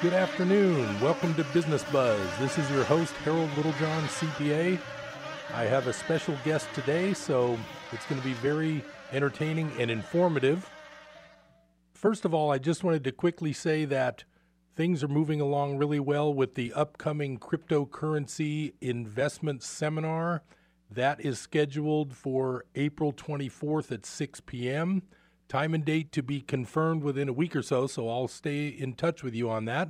Good afternoon. Welcome to Business Buzz. This is your host, Harold Littlejohn, CPA. I have a special guest today, so it's going to be very entertaining and informative. First of all, I just wanted to quickly say that things are moving along really well with the upcoming cryptocurrency investment seminar. That is scheduled for April 24th at 6 p.m. Time and date to be confirmed within a week or so, so I'll stay in touch with you on that.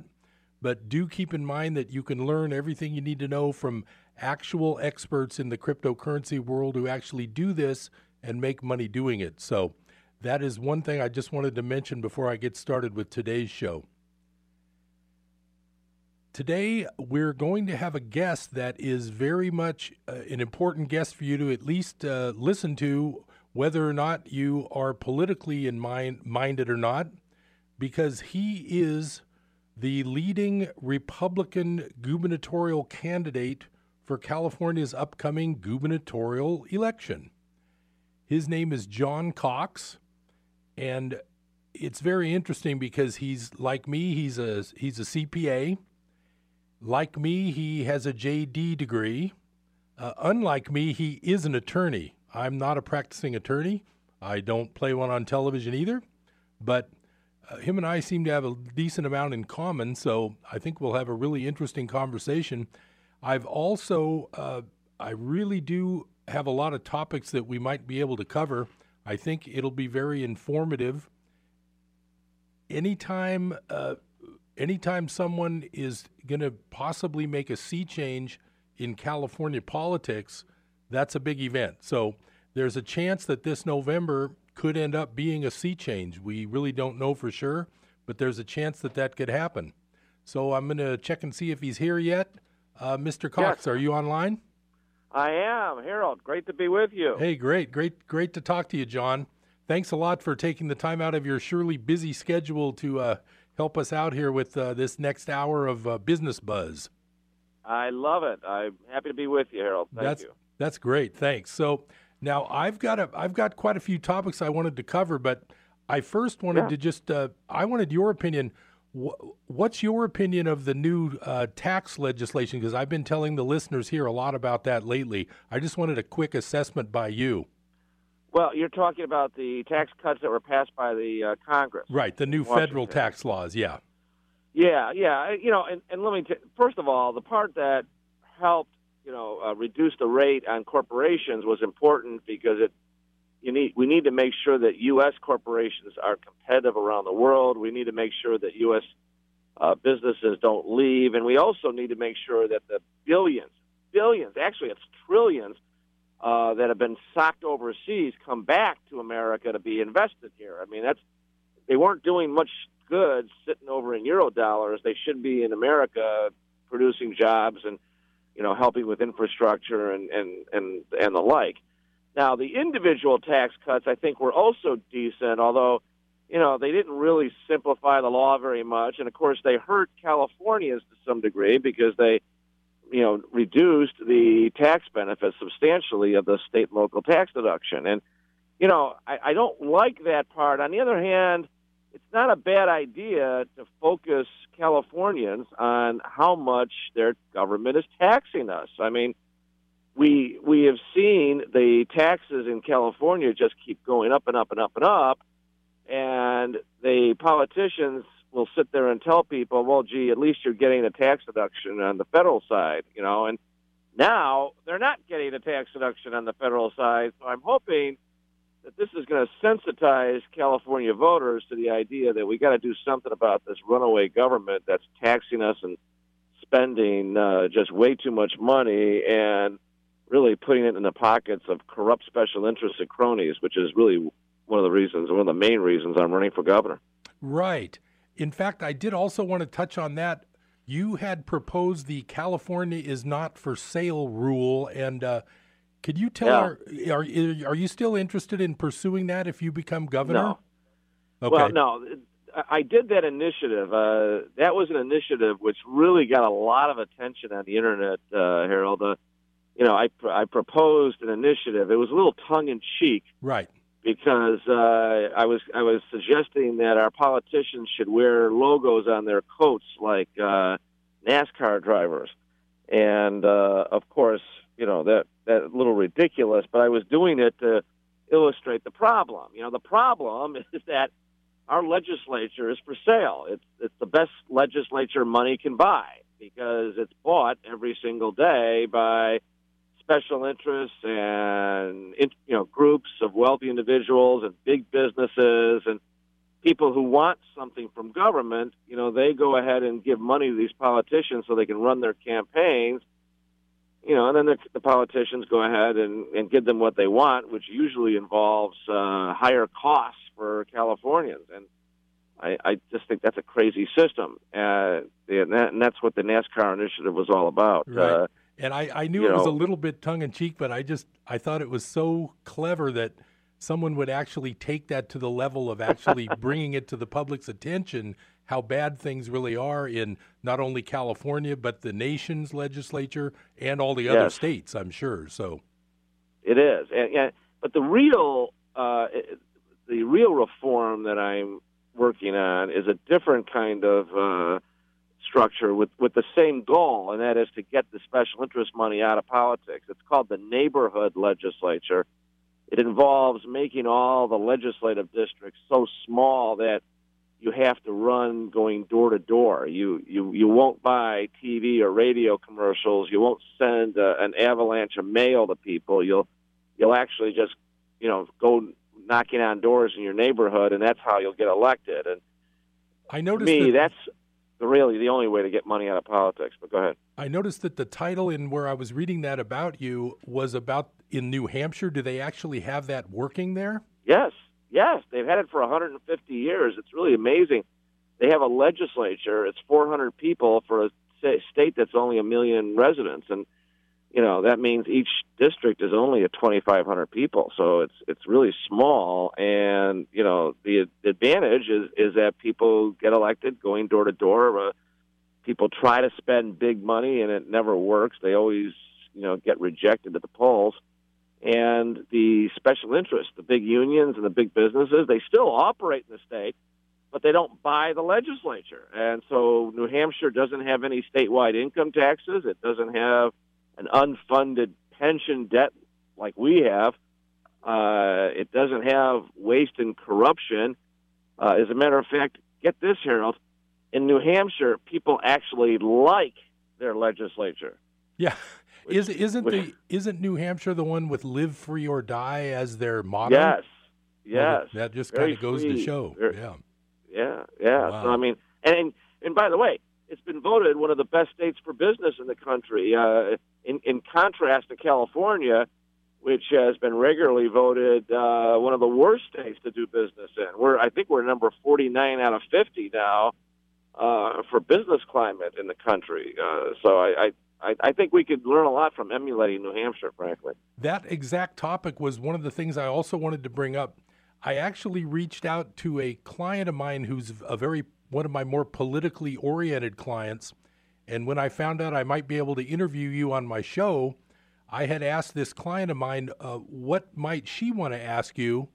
But do keep in mind that you can learn everything you need to know from actual experts in the cryptocurrency world who actually do this and make money doing it. So that is one thing I just wanted to mention before I get started with today's show. Today, we're going to have a guest that is very much an important guest for you to at least listen to, whether or not you are politically minded or not, because he is the leading Republican gubernatorial candidate for California's upcoming gubernatorial election. His name is John Cox, and it's very interesting because he's like me, he's a CPA. Like me, he has a JD degree. Unlike me, he is an attorney. I'm not a practicing attorney. I don't play one on television either. But him and I seem to have a decent amount in common, so I think we'll have a really interesting conversation. I've also, I really do have a lot of topics that we might be able to cover. I think it'll be very informative. Anytime someone is going to possibly make a sea change in California politics, that's a big event. So there's a chance that this November could end up being a sea change. We really don't know for sure, but there's a chance that that could happen. So I'm going to check and see if he's here yet. Mr. Cox, yes. Are you online? I am, Harold. Great to be with you. Hey, great to talk to you, John. Thanks a lot for taking the time out of your surely busy schedule to help us out here with this next hour of Business Buzz. I love it. I'm happy to be with you, Harold. Thank you. That's great. Thanks. So now I've got quite a few topics I wanted to cover, but I first wanted to just I wanted your opinion. What's your opinion of the new tax legislation? Because I've been telling the listeners here a lot about that lately. I just wanted a quick assessment by you. Well, you're talking about the tax cuts that were passed by the Congress. Right, the new federal tax laws, yeah. Yeah. You know, and let me first of all, the part that helped, you know, reduce the rate on corporations was important because we need to make sure that U.S. corporations are competitive around the world. We need to make sure that U.S. Businesses don't leave, and we also need to make sure that the billions, actually it's trillions, that have been socked overseas come back to America to be invested here. I mean, they weren't doing much good sitting over in Euro dollars. They should be in America producing jobs and, you know, helping with infrastructure and the like. Now, the individual tax cuts, I think, were also decent, although, you know, they didn't really simplify the law very much. And, of course, they hurt Californians to some degree because they, you know, reduced the tax benefits substantially of the state and local tax deduction. And, you know, I don't like that part. On the other hand, it's not a bad idea to focus Californians on how much their government is taxing us. I mean, we have seen the taxes in California just keep going up and up and up and up, and the politicians will sit there and tell people, well, gee, at least you're getting a tax deduction on the federal side, you know, and now they're not getting a tax deduction on the federal side. So I'm hoping that this is going to sensitize California voters to the idea that we got to do something about this runaway government that's taxing us and spending just way too much money and really putting it in the pockets of corrupt special interests and cronies, which is really one of the main reasons I'm running for governor. Right. In fact, I did also want to touch on that. You had proposed the California is not for sale rule, and could you tell are you still interested in pursuing that if you become governor? No. Okay. Well, no. I did that initiative. That was an initiative which really got a lot of attention on the internet, Harold. You know, I proposed an initiative. It was a little tongue in cheek. Right. because I was suggesting that our politicians should wear logos on their coats like NASCAR drivers. And, of course, you know, that's a little ridiculous, but I was doing it to illustrate the problem. You know, the problem is that our legislature is for sale. It's the best legislature money can buy because it's bought every single day by special interests and, you know, groups of wealthy individuals and big businesses and people who want something from government. You know, they go ahead and give money to these politicians so they can run their campaigns. You know, and then the politicians go ahead and give them what they want, which usually involves higher costs for Californians. And I just think that's a crazy system. And that's what the NASCAR initiative was all about. Right. And I knew it was a little bit tongue-in-cheek, but I thought it was so clever that someone would actually take that to the level of actually bringing it to the public's attention, how bad things really are in not only California, but the nation's legislature and all the other states, I'm sure. So it is. But the real reform that I'm working on is a different kind of structure with the same goal, and that is to get the special interest money out of politics. It's called the neighborhood legislature. It involves making all the legislative districts so small that you have to run going door to door. You won't buy TV or radio commercials. You won't send an avalanche of mail to people. You'll actually just, you know, go knocking on doors in your neighborhood, and that's how you'll get elected. And I noticed that's really the only way to get money out of politics. But go ahead. I noticed that the title in where I was reading that about you was about in New Hampshire. Do they actually have that working there? Yes. They've had it for 150 years. It's really amazing. They have a legislature. It's 400 people for a state that's only 1 million residents. And, you know, that means each district is only at 2,500 people. So it's really small. And, you know, the advantage is that people get elected going door to door. People try to spend big money, and it never works. They always, you know, get rejected at the polls. And the special interests, the big unions and the big businesses, they still operate in the state, but they don't buy the legislature. And so New Hampshire doesn't have any statewide income taxes. It doesn't have an unfunded pension debt like we have. It doesn't have waste and corruption. As a matter of fact, get this, Harold, in New Hampshire, people actually like their legislature. Yeah. Isn't New Hampshire the one with "Live Free or Die" as their motto? Yes. That just kind of goes to show. Yeah. Wow. So I mean, and by the way, it's been voted one of the best states for business in the country. In contrast to California, which has been regularly voted one of the worst states to do business in. I think we're number 49 out of 50 now for business climate in the country. So I think we could learn a lot from emulating New Hampshire, frankly. That exact topic was one of the things I also wanted to bring up. I actually reached out to a client of mine who's one of my more politically oriented clients, and when I found out I might be able to interview you on my show, I had asked this client of mine what might she want to ask you,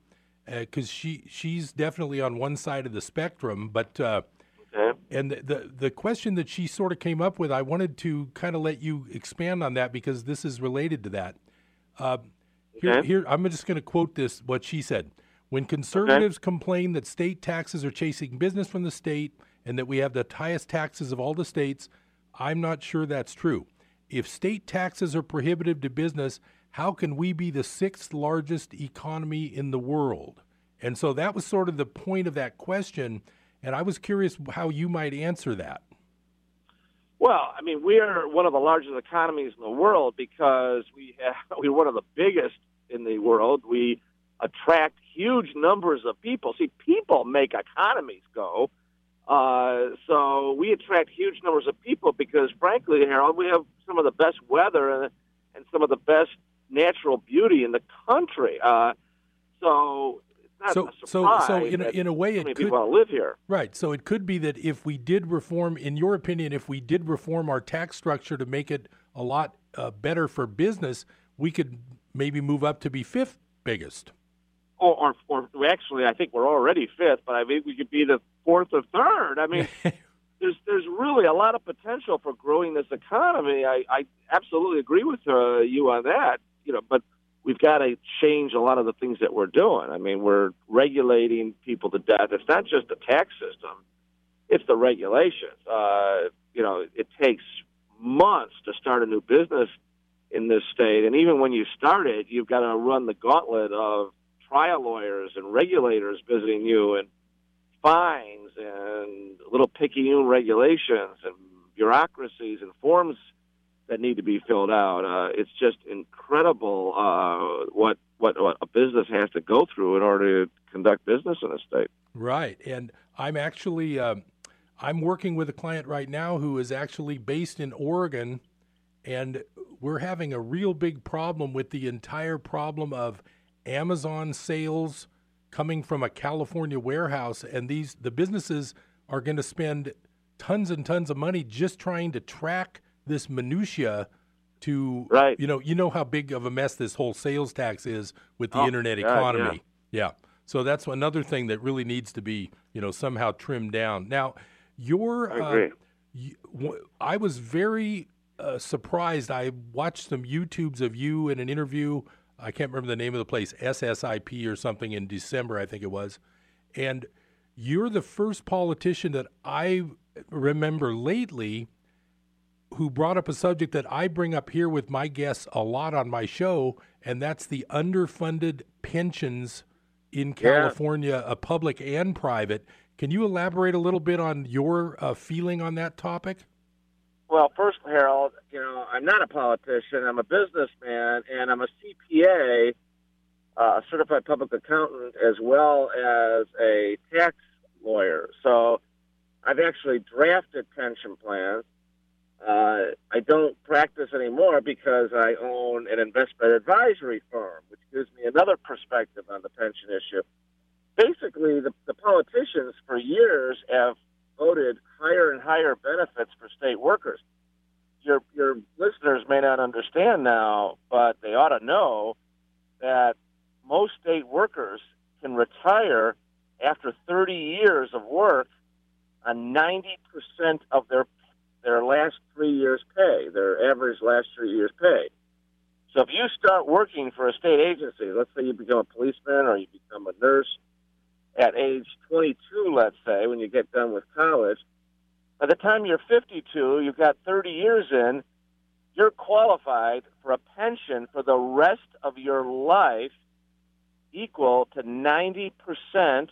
because she's definitely on one side of the spectrum, but... And the question that she sort of came up with, I wanted to kind of let you expand on that because this is related to that. Here, I'm just going to quote this, what she said. When conservatives complain that state taxes are chasing business from the state and that we have the highest taxes of all the states, I'm not sure that's true. If state taxes are prohibitive to business, how can we be the sixth largest economy in the world? And so that was sort of the point of that question. And I was curious how you might answer that. Well, I mean, we are one of the largest economies in the world because we're one of the biggest in the world. We attract huge numbers of people. See, people make economies go. So we attract huge numbers of people because, frankly, Harold, we have some of the best weather and some of the best natural beauty in the country. So in a way, it could live here, right? So it could be that if we did reform, in your opinion, if we did reform our tax structure to make it a lot better for business, we could maybe move up to be fifth biggest. actually, I think we're already fifth, but I think we could be the fourth or third. I mean, there's really a lot of potential for growing this economy. I absolutely agree with you on that. You know, but we've got to change a lot of the things that we're doing. I mean, we're regulating people to death. It's not just the tax system; it's the regulations. You know, it takes months to start a new business in this state, and even when you start it, you've got to run the gauntlet of trial lawyers and regulators visiting you, and fines, and little picayune regulations, and bureaucracies, and forms that need to be filled out. It's just incredible what a business has to go through in order to conduct business in a state. Right, and I'm actually I'm working with a client right now who is actually based in Oregon, and we're having a real big problem with the entire problem of Amazon sales coming from a California warehouse, and the businesses are going to spend tons and tons of money just trying to track this minutia to, right. You know how big of a mess this whole sales tax is with the internet economy. Yeah. So that's another thing that really needs to be, somehow trimmed down. Now, I was very surprised. I watched some YouTubes of you in an interview. I can't remember the name of the place, SSIP or something, in December, I think it was. And you're the first politician that I remember lately who brought up a subject that I bring up here with my guests a lot on my show, and that's the underfunded pensions in California, public and private. Can you elaborate a little bit on your feeling on that topic? Well, first, Harold, I'm not a politician. I'm a businessman, and I'm a CPA, a certified public accountant, as well as a tax lawyer. So I've actually drafted pension plans. I don't practice anymore because I own an investment advisory firm, which gives me another perspective on the pension issue. Basically, the politicians for years have voted higher and higher benefits for state workers. Your listeners may not understand now, but they ought to know that most state workers can retire after 30 years of work on 90% of their last 3 years' pay, their average last 3 years' pay. So if you start working for a state agency, let's say you become a policeman or you become a nurse at age 22, let's say, when you get done with college, by the time you're 52, you've got 30 years in, you're qualified for a pension for the rest of your life equal to 90%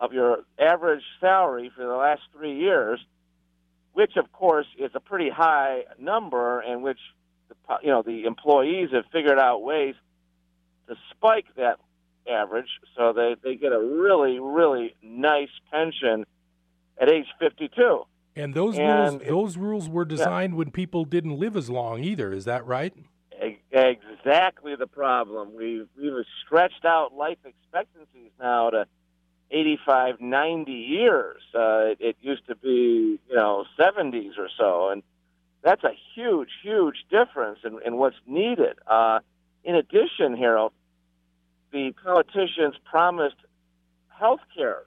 of your average salary for the last 3 years, which, of course, is a pretty high number, and which the employees have figured out ways to spike that average, so they get a really, really nice pension at age 52. And those rules were designed when people didn't live as long either, is that right? Exactly the problem. We've stretched out life expectancies now to 85, 90 years. It used to be, 70s or so, and that's a huge, huge difference in what's needed. In addition, Harold, the politicians promised health care.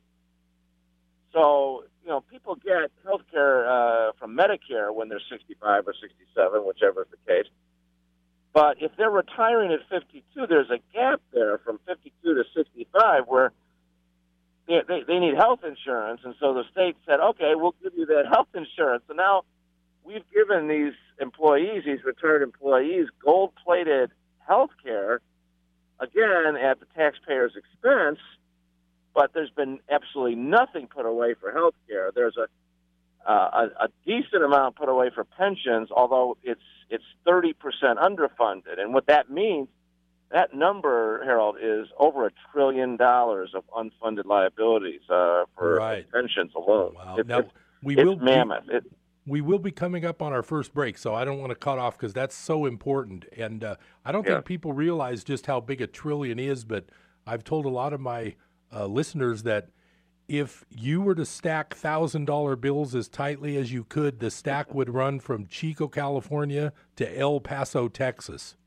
So, people get health care from Medicare when they're 65 or 67, whichever is the case. But if they're retiring at 52, there's a gap there from 52 to 65 where they need health insurance. And so the state said, okay, we'll give you that health insurance. So now we've given these employees, these retired employees, gold-plated health care, again, at the taxpayer's expense, but there's been absolutely nothing put away for health care. There's a decent amount put away for pensions, although it's 30% underfunded. And what that means, that number, Harold, is over $1 trillion of unfunded liabilities for pensions alone. Wow. It's mammoth. We will be coming up on our first break, so I don't want to cut off because that's so important. And I don't think people realize just how big $1 trillion is, but I've told a lot of my listeners that if you were to stack $1,000 bills as tightly as you could, the stack would run from Chico, California to El Paso, Texas.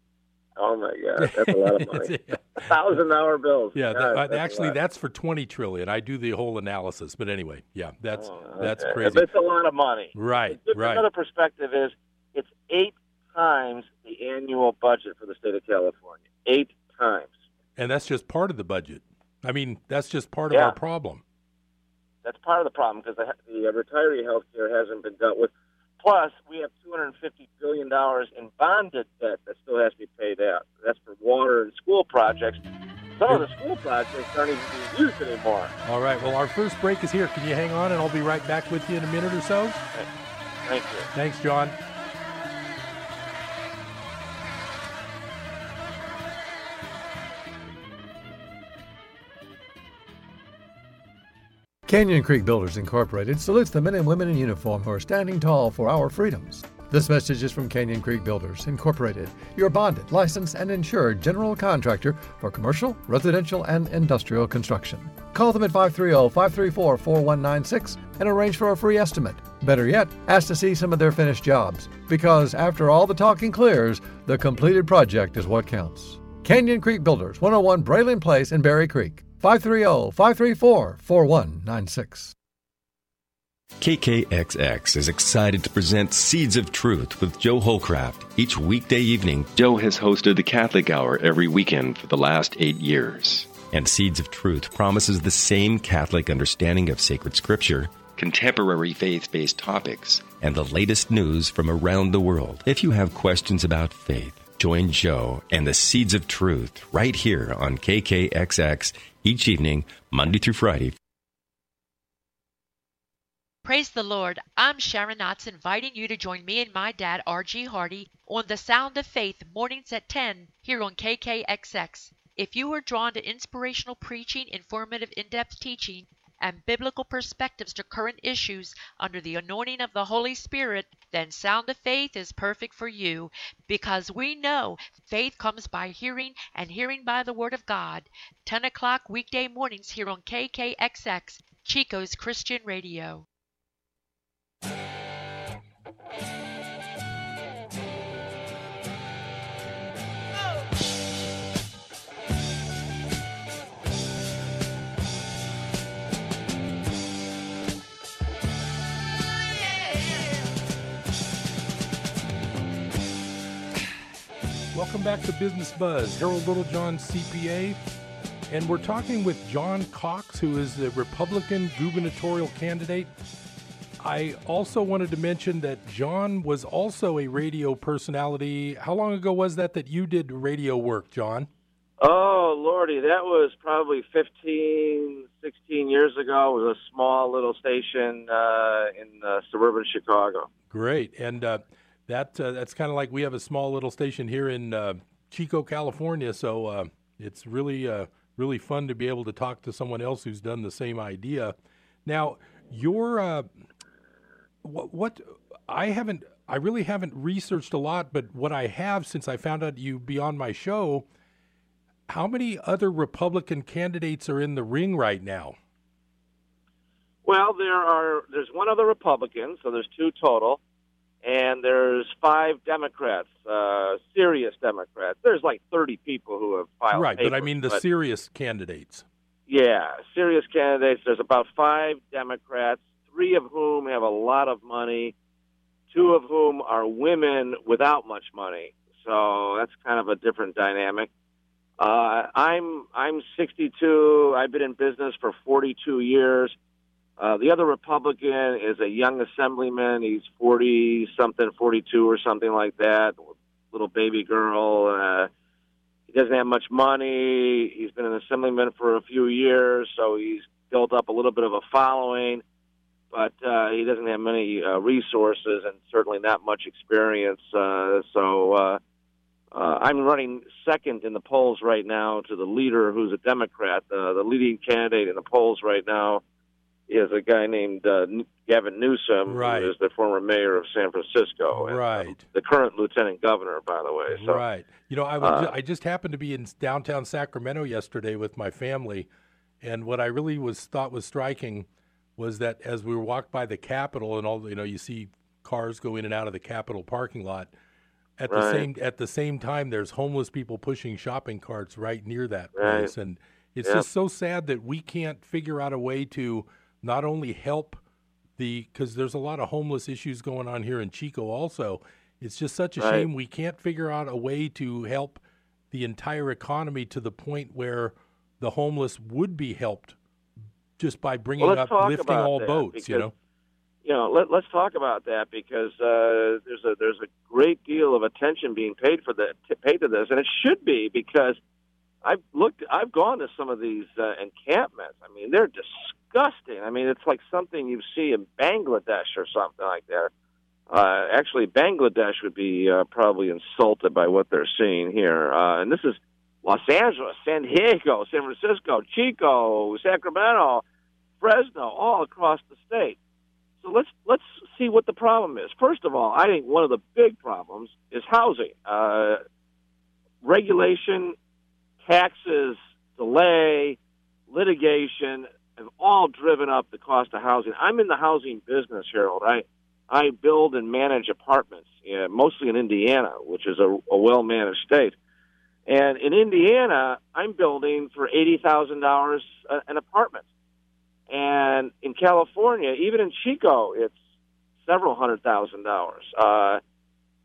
Oh, my God. That's a lot of money. $1,000 bills. Yeah, God, that's for $20 trillion. I do the whole analysis. But anyway, yeah, that's crazy. But it's a lot of money. Right, right. Another perspective is it's 8 times the annual budget for the state of California. 8 times. And that's just part of the budget. I mean, that's just part of our problem. That's part of the problem because the retiree health care hasn't been dealt with. Plus, we have $250 billion in bonded debt that still has to be paid out. That's for water and school projects. Some of the school projects aren't even being used anymore. All right. Well, our first break is here. Can you hang on, and I'll be right back with you in a minute or so? Thank you. Thanks, John. Canyon Creek Builders Incorporated salutes the men and women in uniform who are standing tall for our freedoms. This message is from Canyon Creek Builders Incorporated, your bonded, licensed, and insured general contractor for commercial, residential, and industrial construction. Call them at 530-534-4196 and arrange for a free estimate. Better yet, ask to see some of their finished jobs, because after all the talking clears, the completed project is what counts. Canyon Creek Builders, 101 Braylon Place in Berry Creek. 530-534-4196. KKXX is excited to present Seeds of Truth with Joe Holcraft each weekday evening. Joe has hosted the Catholic Hour every weekend for the last 8 years. And Seeds of Truth promises the same Catholic understanding of sacred scripture, contemporary faith-based topics, and the latest news from around the world. If you have questions about faith, join Joe and the Seeds of Truth right here on KKXX each evening, Monday through Friday. Praise the Lord. I'm Sharon Knotts, inviting you to join me and my dad, R.G. Hardy, on the Sound of Faith, mornings at 10 here on KKXX. If you are drawn to inspirational preaching, informative, in-depth teaching, and biblical perspectives to current issues under the anointing of the Holy Spirit, then Sound of Faith is perfect for you, because we know faith comes by hearing, and hearing by the Word of God. 10 o'clock weekday mornings here on KKXX, Chico's Christian Radio. Welcome back to Business Buzz. Harold Littlejohn, CPA, and we're talking with John Cox, who is the Republican gubernatorial candidate. I also wanted to mention that John was also a radio personality. How long ago was that you did radio work, John? Oh, Lordy, that was probably 15, 16 years ago. It was a small little station in suburban Chicago. Great, and That's kind of like we have a small little station here in Chico, California, so it's really fun to be able to talk to someone else who's done the same idea. Now, your I really haven't researched a lot, but what I have since I found out you'd be on my show, how many other Republican candidates are in the ring right now? Well, there's one other Republican, so there's two total. And there's 5 Democrats, serious Democrats. There's like 30 people who have filed papers, but I mean the serious candidates. Yeah, serious candidates. There's about 5 Democrats, 3 of whom have a lot of money, 2 of whom are women without much money. So that's kind of a different dynamic. I'm 62. I've been in business for 42 years. The other Republican is a young assemblyman. He's 40-something, 42 or something like that, little baby girl. He doesn't have much money. He's been an assemblyman for a few years, so he's built up a little bit of a following. But he doesn't have many resources and certainly not much experience. I'm running second in the polls right now to the leader who's a Democrat. The leading candidate in the polls right now is a guy named Gavin Newsom, who is the former mayor of San Francisco, and the current lieutenant governor, by the way. So, you know, I just happened to be in downtown Sacramento yesterday with my family, and what I really thought was striking was that as we walked by the Capitol, and all you see cars go in and out of the Capitol parking lot, At right. At the same time, there's homeless people pushing shopping carts right near that right. place, and it's yep. just so sad that we can't figure out a way to not only help because there's a lot of homeless issues going on here in Chico also. It's just such a right. shame we can't figure out a way to help the entire economy to the point where the homeless would be helped just by bringing lifting all boats, because, you know. You know, let's talk about that because there's a great deal of attention being paid to this, and it should be because I've gone to some of these encampments. I mean, they're disgusting. I mean, it's like something you see in Bangladesh or something like that. Actually, Bangladesh would be probably insulted by what they're seeing here. And this is Los Angeles, San Diego, San Francisco, Chico, Sacramento, Fresno, all across the state. So let's see what the problem is. First of all, I think one of the big problems is housing. Regulation, taxes, delay, litigation have all driven up the cost of housing. I'm in the housing business, Harold. I build and manage apartments, mostly in Indiana, which is a well-managed state. And in Indiana, I'm building for $80,000 an apartment. And in California, even in Chico, it's several $100,000.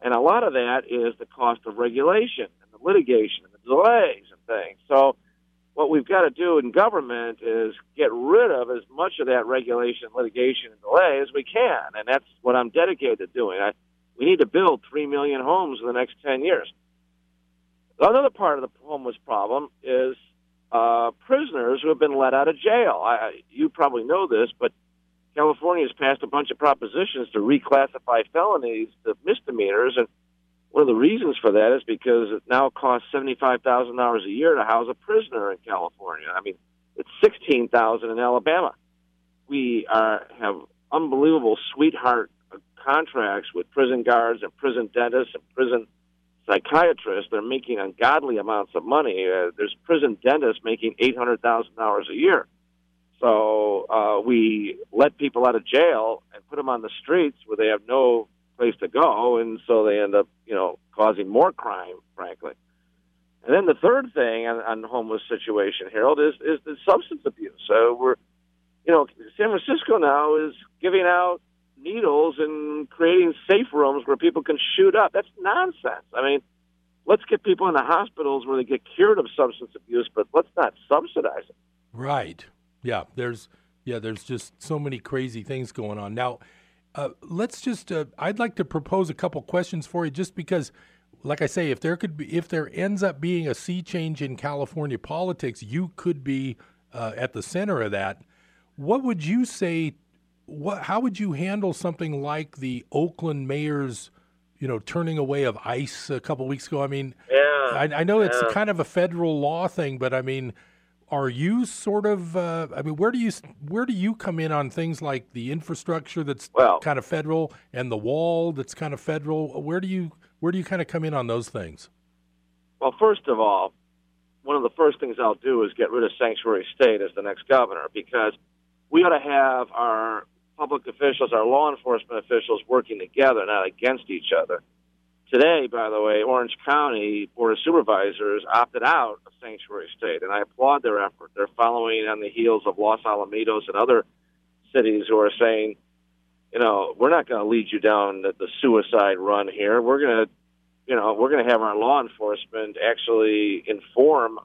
And a lot of that is the cost of regulation and the litigation and the delays and things. So what we've got to do in government is get rid of as much of that regulation, litigation, and delay as we can. And that's what I'm dedicated to doing. We need to build 3 million homes in the next 10 years. Another part of the homeless problem is prisoners who have been let out of jail. You probably know this, but California has passed a bunch of propositions to reclassify felonies to misdemeanors, and one of the reasons for that is because it now costs $75,000 a year to house a prisoner in California. I mean, it's $16,000 in Alabama. We have unbelievable sweetheart contracts with prison guards and prison dentists and prison psychiatrists. They're making ungodly amounts of money. There's prison dentists making $800,000 a year. So we let people out of jail and put them on the streets where they have no place to go, and so they end up, you know, causing more crime, frankly. And then the third thing on the homeless situation, Harold, is the substance abuse. So San Francisco now is giving out needles and creating safe rooms where people can shoot up. That's nonsense. I mean, let's get people in the hospitals where they get cured of substance abuse, but let's not subsidize it. Right. Yeah, there's just so many crazy things going on. Now, I'd like to propose a couple questions for you just because, like I say, if there ends up being a sea change in California politics, you could be at the center of that. What would you say, how would you handle something like the Oakland mayor's, turning away of ICE a couple of weeks ago? I mean, I know it's kind of a federal law thing, but I mean, are you sort of? Where do you come in on things like the infrastructure that's kind of federal and the wall that's kind of federal? Where do you kind of come in on those things? Well, first of all, one of the first things I'll do is get rid of sanctuary state as the next governor, because we ought to have our public officials, our law enforcement officials, working together, not against each other. Today, by the way, Orange County Board of Supervisors opted out of sanctuary state, and I applaud their effort. They're following on the heels of Los Alamitos and other cities who are saying, we're not going to lead you down the suicide run here. We're going to have our law enforcement actually inform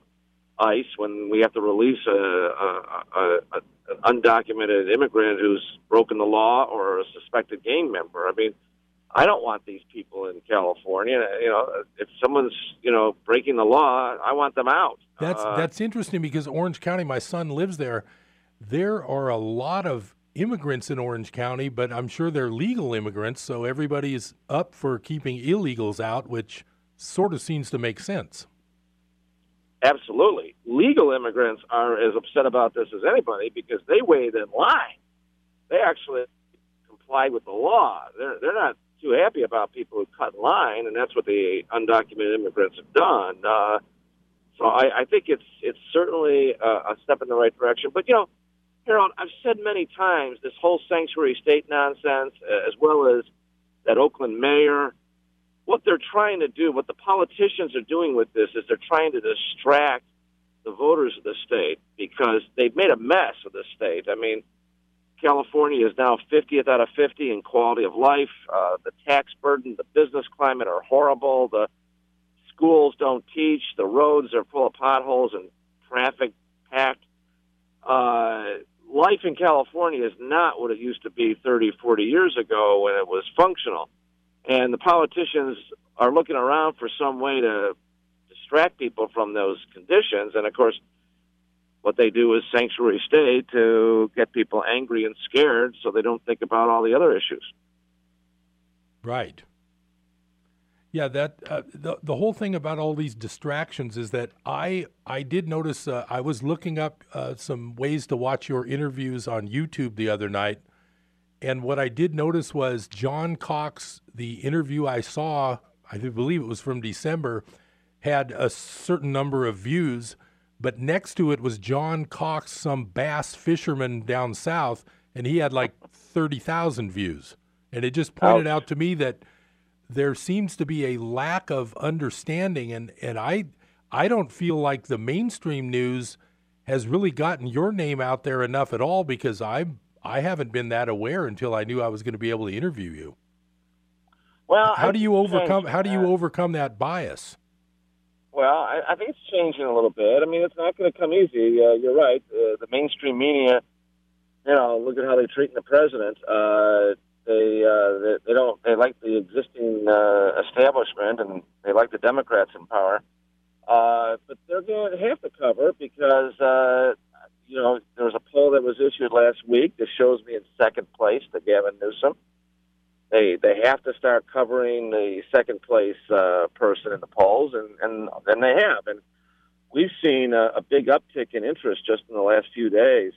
ICE when we have to release an undocumented immigrant who's broken the law or a suspected gang member. I mean, I don't want these people in California. If someone's, breaking the law, I want them out. That's interesting because Orange County, my son lives there. There are a lot of immigrants in Orange County, but I'm sure they're legal immigrants, so everybody is up for keeping illegals out, which sort of seems to make sense. Absolutely. Legal immigrants are as upset about this as anybody because they waited in line. They actually complied with the law. They're not too happy about people who cut in line, and that's what the undocumented immigrants have done. So I think it's certainly a step in the right direction. But, Harold, I've said many times this whole sanctuary state nonsense, as well as that Oakland mayor, what they're trying to do, what the politicians are doing with this is they're trying to distract the voters of the state because they've made a mess of the state. I mean, California is now 50th out of 50 in quality of life. The tax burden, the business climate are horrible. The schools don't teach. The roads are full of potholes and traffic packed. Life in California is not what it used to be 30, 40 years ago when it was functional. And the politicians are looking around for some way to distract people from those conditions. And, of course, what they do is sanctuary state to get people angry and scared so they don't think about all the other issues. Right. Yeah, that the whole thing about all these distractions is that I did notice I was looking up some ways to watch your interviews on YouTube the other night, and what I did notice was John Cox, the interview I saw, I believe it was from December, had a certain number of views, but next to it was John Cox, some bass fisherman down south, and he had like 30,000 views. And it just pointed out to me that there seems to be a lack of understanding, and I don't feel like the mainstream news has really gotten your name out there enough at all, because I haven't been that aware until I knew I was going to be able to interview you. Well, how do you overcome that bias? Well, I think it's changing a little bit. I mean, it's not going to come easy. You're right. The mainstream media, you know, look at how they're treating the president. They don't. They like the existing establishment, and they like the Democrats in power. But they're going to have to cover because, you know, there was a poll that was issued last week that shows me in second place to Gavin Newsom. They have to start covering the second place person in the polls, and they have. And we've seen a big uptick in interest just in the last few days.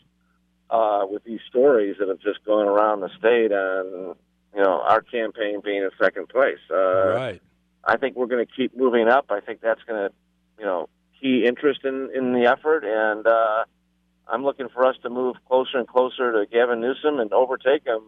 With these stories that have just gone around the state on, you know, our campaign being in second place. Right. I think we're going to keep moving up. I think that's going to, you know, key interest in the effort. And I'm looking for us to move closer and closer to Gavin Newsom and overtake him,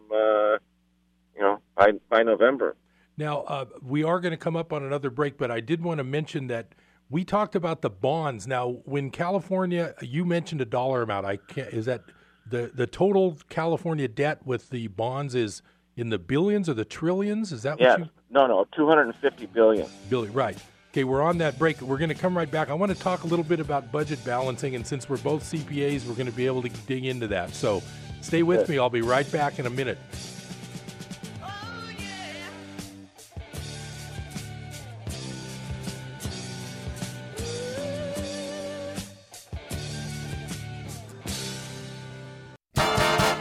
you know, by November. Now, we are going to come up on another break, but I did want to mention that we talked about the bonds. Now, when California, you mentioned a dollar amount. I can't, is that... The total California debt with the bonds is in the billions or the trillions? Is that what you... No, $250 billion. Billion, right. Okay, we're on that break. We're going to come right back. I want to talk a little bit about budget balancing, and since we're both CPAs, we're going to be able to dig into that. So stay with me. I'll be right back in a minute.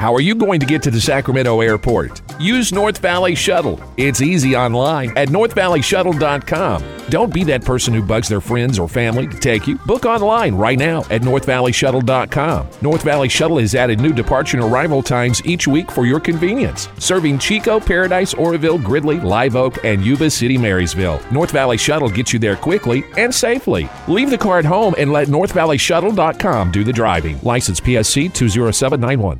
How are you going to get to the Sacramento airport? Use North Valley Shuttle. It's easy online at NorthValleyShuttle.com. Don't be that person who bugs their friends or family to take you. Book online right now at NorthValleyShuttle.com. North Valley Shuttle has added new departure and arrival times each week for your convenience. Serving Chico, Paradise, Oroville, Gridley, Live Oak, and Yuba City, Marysville. North Valley Shuttle gets you there quickly and safely. Leave the car at home and let NorthValleyShuttle.com do the driving. License PSC 20791.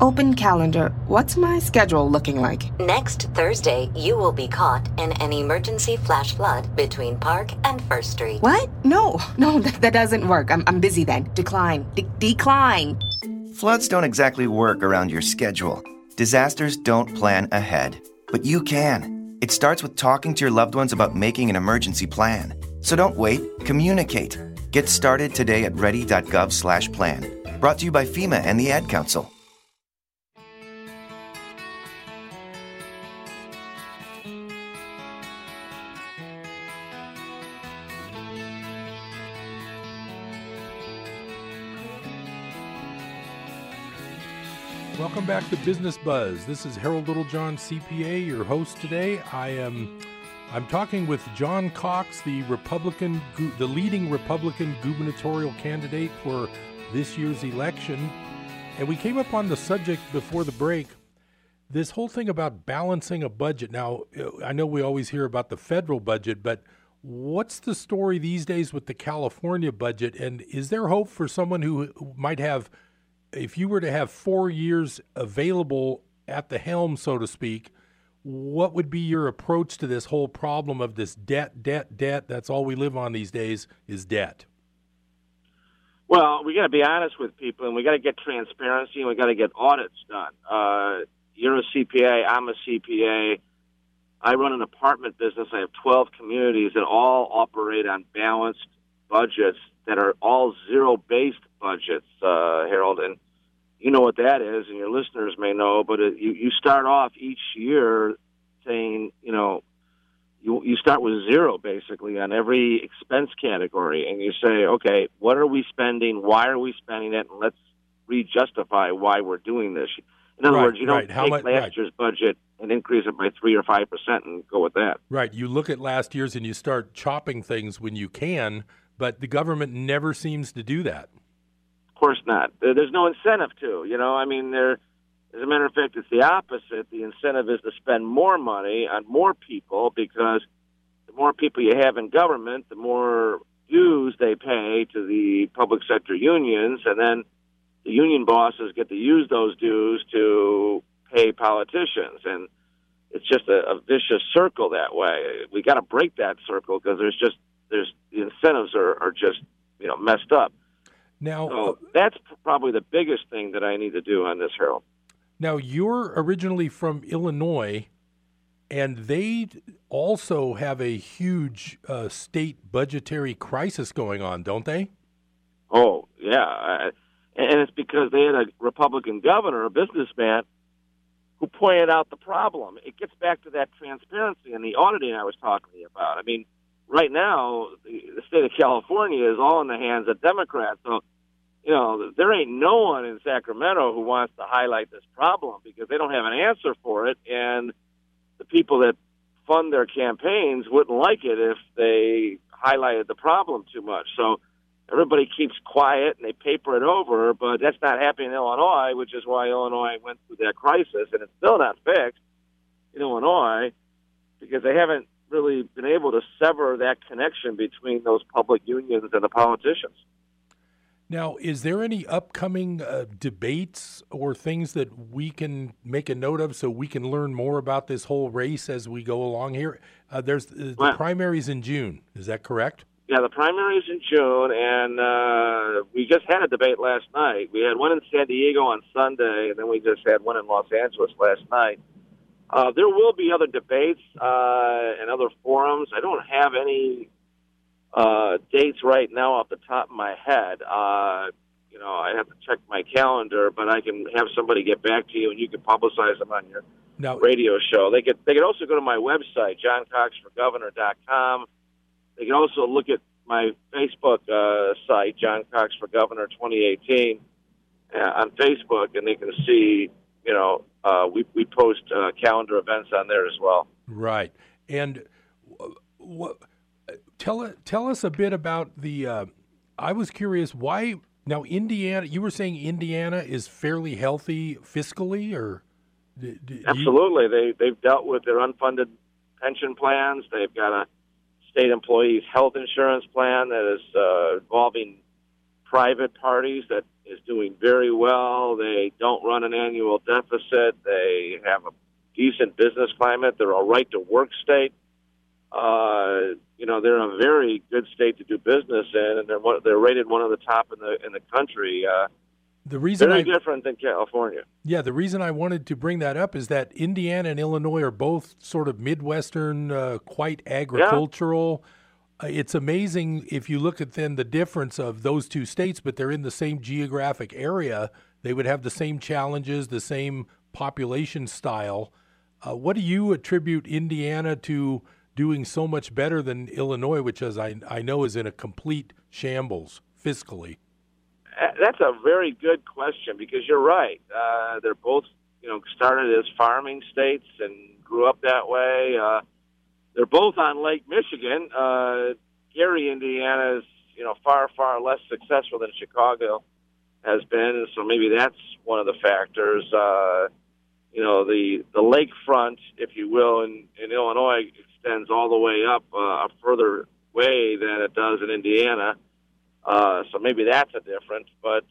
Open calendar. What's my schedule looking like? Next Thursday, you will be caught in an emergency flash flood between Park and First Street. What? No, that doesn't work. I'm busy then. Decline. Floods don't exactly work around your schedule. Disasters don't plan ahead. But you can. It starts with talking to your loved ones about making an emergency plan. So don't wait, communicate. Get started today at ready.gov/plan. Brought to you by FEMA and the Ad Council. Welcome back to Business Buzz. This is Harold Littlejohn, CPA, your host today. I'm talking with John Cox, the leading Republican gubernatorial candidate for this year's election. And we came up on the subject before the break, this whole thing about balancing a budget. Now, I know we always hear about the federal budget, but what's the story these days with the California budget? And is there hope for someone who might have, if you were to have 4 years available at the helm, so to speak, what would be your approach to this whole problem of this debt? That's all we live on these days is debt. Well, we got to be honest with people, and we got to get transparency, and we got to get audits done. You're a CPA. I'm a CPA. I run an apartment business. I have 12 communities that all operate on balanced budgets that are all zero-based budgets, Harold, and you know what that is, and your listeners may know, but you start off each year saying, you know, you start with zero, basically, on every expense category, and you say, okay, what are we spending, why are we spending it, and let's re-justify why we're doing this. In other words, you don't take last year's budget and increase it by 3 or 5% and go with that. Right, you look at last year's and you start chopping things when you can, but the government never seems to do that. Of course not. There's no incentive to. You know, I mean, as a matter of fact, it's the opposite. The incentive is to spend more money on more people because the more people you have in government, the more dues they pay to the public sector unions, and then the union bosses get to use those dues to pay politicians, and it's just a vicious circle that way. We got to break that circle because the incentives are just, you know, messed up. Now, so that's probably the biggest thing that I need to do on this, Harold. Now, you're originally from Illinois, and they also have a huge state budgetary crisis going on, don't they? Oh, yeah. And it's because they had a Republican governor, a businessman, who pointed out the problem. It gets back to that transparency and the auditing I was talking to you about. I mean, right now, the state of California is all in the hands of Democrats. So, you know, there ain't no one in Sacramento who wants to highlight this problem because they don't have an answer for it. And the people that fund their campaigns wouldn't like it if they highlighted the problem too much. So everybody keeps quiet and they paper it over, but that's not happening in Illinois, which is why Illinois went through that crisis. And it's still not fixed in Illinois because they haven't really been able to sever that connection between those public unions and the politicians. Now, is there any upcoming debates or things that we can make a note of so we can learn more about this whole race as we go along here? There's the primaries in June. Is that correct? Yeah, the primaries in June, and we just had a debate last night. We had one in San Diego on Sunday, and then we just had one in Los Angeles last night. There will be other debates and other forums. I don't have any dates right now off the top of my head. You know, I have to check my calendar, but I can have somebody get back to you, and you can publicize them on your radio show. They could also go to my website, johncoxforgovernor.com. They can also look at my Facebook site, John Cox for Governor 2018, on Facebook, and they can see, you know, we post calendar events on there as well. Right. And tell us a bit about the I was curious why now Indiana, you were saying Indiana is fairly healthy fiscally or? Absolutely. They've dealt with their unfunded pension plans. They've got a state employees health insurance plan that is involving private parties that is doing very well. They don't run an annual deficit. They have a decent business climate. They're a right-to-work state. You know, they're a very good state to do business in, and they're rated one of the top in the country. The reason very different than California. Yeah, the reason I wanted to bring that up is that Indiana and Illinois are both sort of Midwestern, quite agricultural. It's amazing if you look at then the difference of those two states, but they're in the same geographic area. They would have the same challenges, the same population style. What do you attribute Indiana to doing so much better than Illinois, which, as I know, is in a complete shambles fiscally? That's a very good question, because you're right. They're both, started as farming states and grew up that way. They're both on Lake Michigan. Gary, Indiana is, far, far less successful than Chicago has been, so maybe that's one of the factors. The lakefront, if you will, in Illinois extends all the way up a further way than it does in Indiana. So maybe that's a difference. But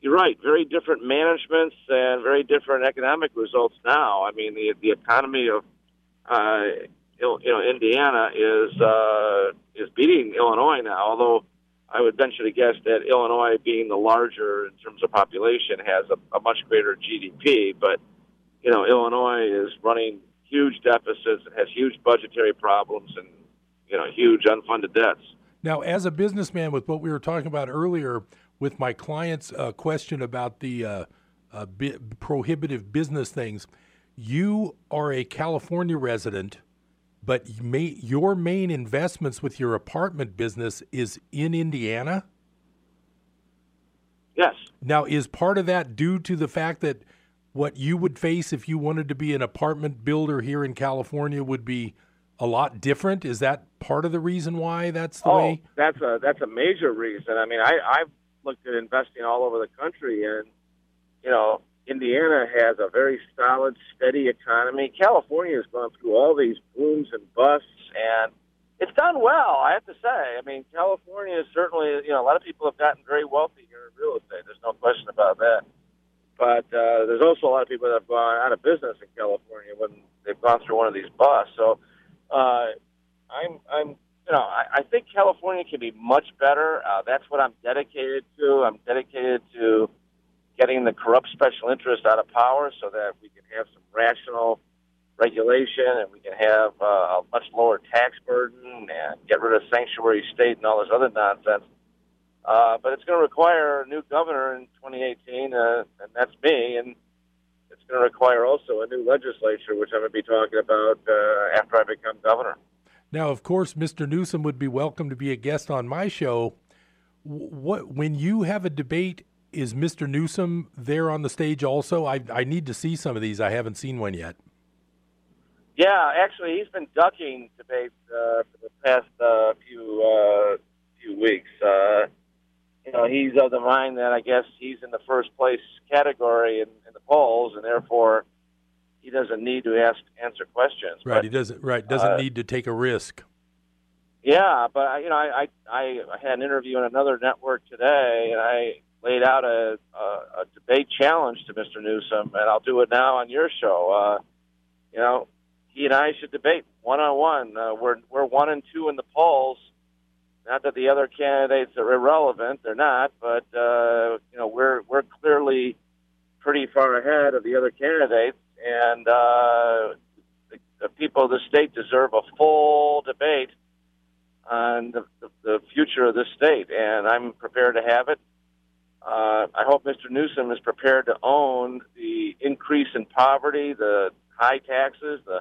you're right, very different managements and very different economic results now. I mean, the economy of Indiana is beating Illinois now, although I would venture to guess that Illinois, being the larger in terms of population, has a much greater GDP. But, Illinois is running huge deficits and has huge budgetary problems and, huge unfunded debts. Now, as a businessman, with what we were talking about earlier with my client's question about the prohibitive business things, you are a California resident, but your main investments with your apartment business is in Indiana? Yes. Now, is part of that due to the fact that what you would face if you wanted to be an apartment builder here in California would be a lot different? Is that part of the reason why that's the way? Oh, that's a major reason. I mean, I've looked at investing all over the country, and, Indiana has a very solid, steady economy. California has gone through all these booms and busts, and it's done well, I have to say. I mean, California is certainly, a lot of people have gotten very wealthy here in real estate. There's no question about that. But there's also a lot of people that have gone out of business in California when they've gone through one of these busts. So I think California can be much better. That's what I'm dedicated to. I'm dedicated to getting the corrupt special interest out of power so that we can have some rational regulation and we can have a much lower tax burden and get rid of sanctuary state and all this other nonsense. But it's going to require a new governor in 2018, and that's me, and it's going to require also a new legislature, which I'm going to be talking about after I become governor. Now, of course, Mr. Newsom would be welcome to be a guest on my show. When you have a debate, is Mr. Newsom there on the stage also? I need to see some of these. I haven't seen one yet. Yeah, actually, he's been ducking debates for the past few weeks. He's of the mind that I guess he's in the first place category in the polls, and therefore he doesn't need to answer questions. Right, but he doesn't. Right, doesn't need to take a risk. Yeah, but I had an interview on another network today, and I laid out a debate challenge to Mr. Newsom, and I'll do it now on your show. He and I should debate one-on-one. We're 1 and 2 in the polls. Not that the other candidates are irrelevant; they're not. But we're clearly pretty far ahead of the other candidates, and the people of the state deserve a full debate on the future of the state, and I'm prepared to have it. I hope Mr. Newsom is prepared to own the increase in poverty, the high taxes, the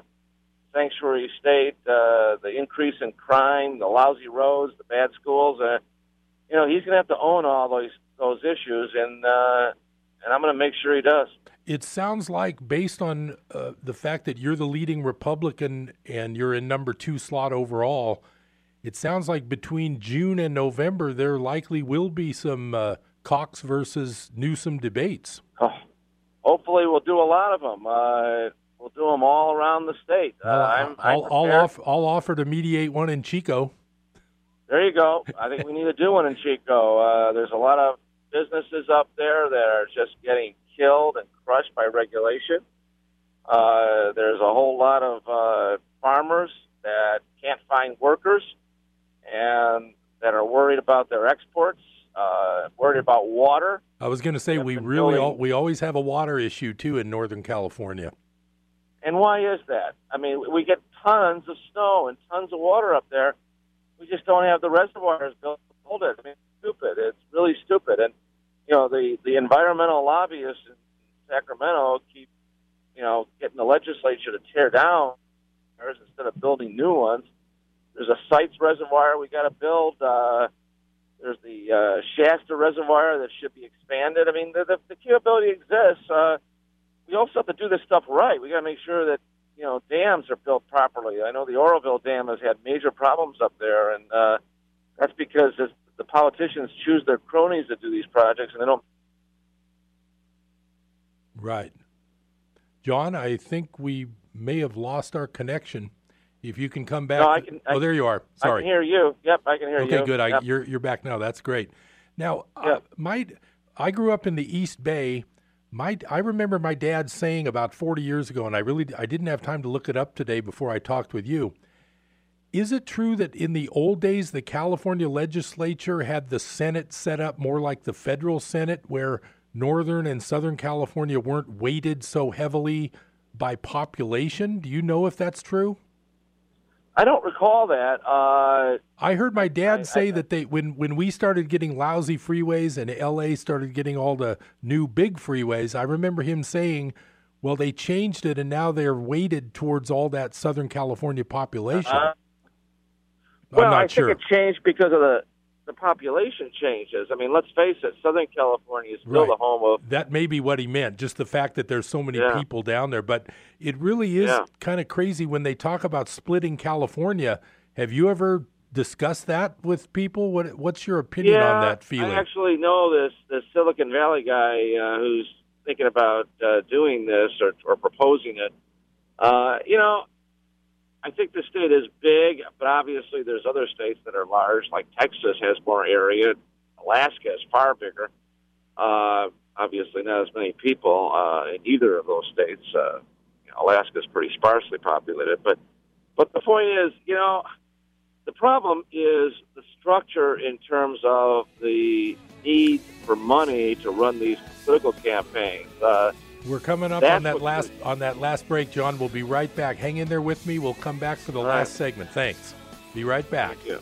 sanctuary state, the increase in crime, the lousy roads, the bad schools. He's going to have to own all those issues, and I'm going to make sure he does. It sounds like, based on the fact that you're the leading Republican and you're in number 2 slot overall, it sounds like between June and November there likely will be some Cox versus Newsom debates. Oh, hopefully we'll do a lot of them. We'll do them all around the state. I'll offer to mediate one in Chico. There you go. I think we need to do one in Chico. There's a lot of businesses up there that are just getting killed and crushed by regulation. There's a whole lot of farmers that can't find workers and that are worried about their exports. Worried about water. I was going to say we always have a water issue too in Northern California. And why is that? I mean, we get tons of snow and tons of water up there, we just don't have the reservoirs built to hold it. I mean, it's stupid. It's really stupid. And, you know, the environmental lobbyists in Sacramento keep, you know, getting the legislature to tear down instead of building new ones. There's a Sites Reservoir we got to build. There's the Shasta Reservoir that should be expanded. I mean, the capability exists. We also have to do this stuff right. We got to make sure that, you know, dams are built properly. I know the Oroville Dam has had major problems up there, and that's because the politicians choose their cronies to do these projects, and they don't. Right. John, I think we may have lost our connection. If you can come back. No, I can, oh, there you are. Sorry. I can hear you. Yep, I can hear you. Okay, good. Yep. You're back now. That's great. Now, yep. I grew up in the East Bay. I remember my dad saying about 40 years ago, and I didn't have time to look it up today before I talked with you. Is it true that in the old days, the California legislature had the Senate set up more like the federal Senate, where Northern and Southern California weren't weighted so heavily by population? Do you know if that's true? I don't recall that. I heard my dad say that they, when we started getting lousy freeways and L.A. started getting all the new big freeways, I remember him saying, well, they changed it and now they're weighted towards all that Southern California population. Well, I think it changed because of the population changes. I mean, let's face it, Southern California is still the home of... That may be what he meant, just the fact that there's so many people down there. But it really is kind of crazy when they talk about splitting California. Have you ever discussed that with people? What's your opinion on that feeling? I actually know this Silicon Valley guy who's thinking about doing this or proposing it. You know, I think the state is big, but obviously there's other states that are large, like Texas has more area. Alaska is far bigger. Obviously not as many people in either of those states. Alaska is pretty sparsely populated. But the point is, you know, the problem is the structure in terms of the need for money to run these political campaigns. We're coming up on that last break, John. We'll be right back. Hang in there with me. We'll come back for the last segment. Thanks. Be right back. Thank you.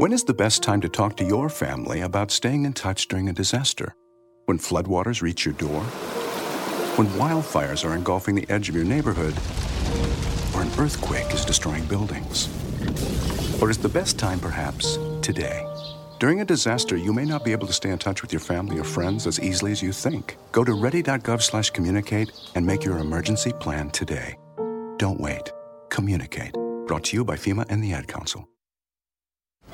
When is the best time to talk to your family about staying in touch during a disaster? When floodwaters reach your door? When wildfires are engulfing the edge of your neighborhood? Or an earthquake is destroying buildings? Or is the best time, perhaps, today? During a disaster, you may not be able to stay in touch with your family or friends as easily as you think. Go to ready.gov/communicate and make your emergency plan today. Don't wait. Communicate. Brought to you by FEMA and the Ad Council.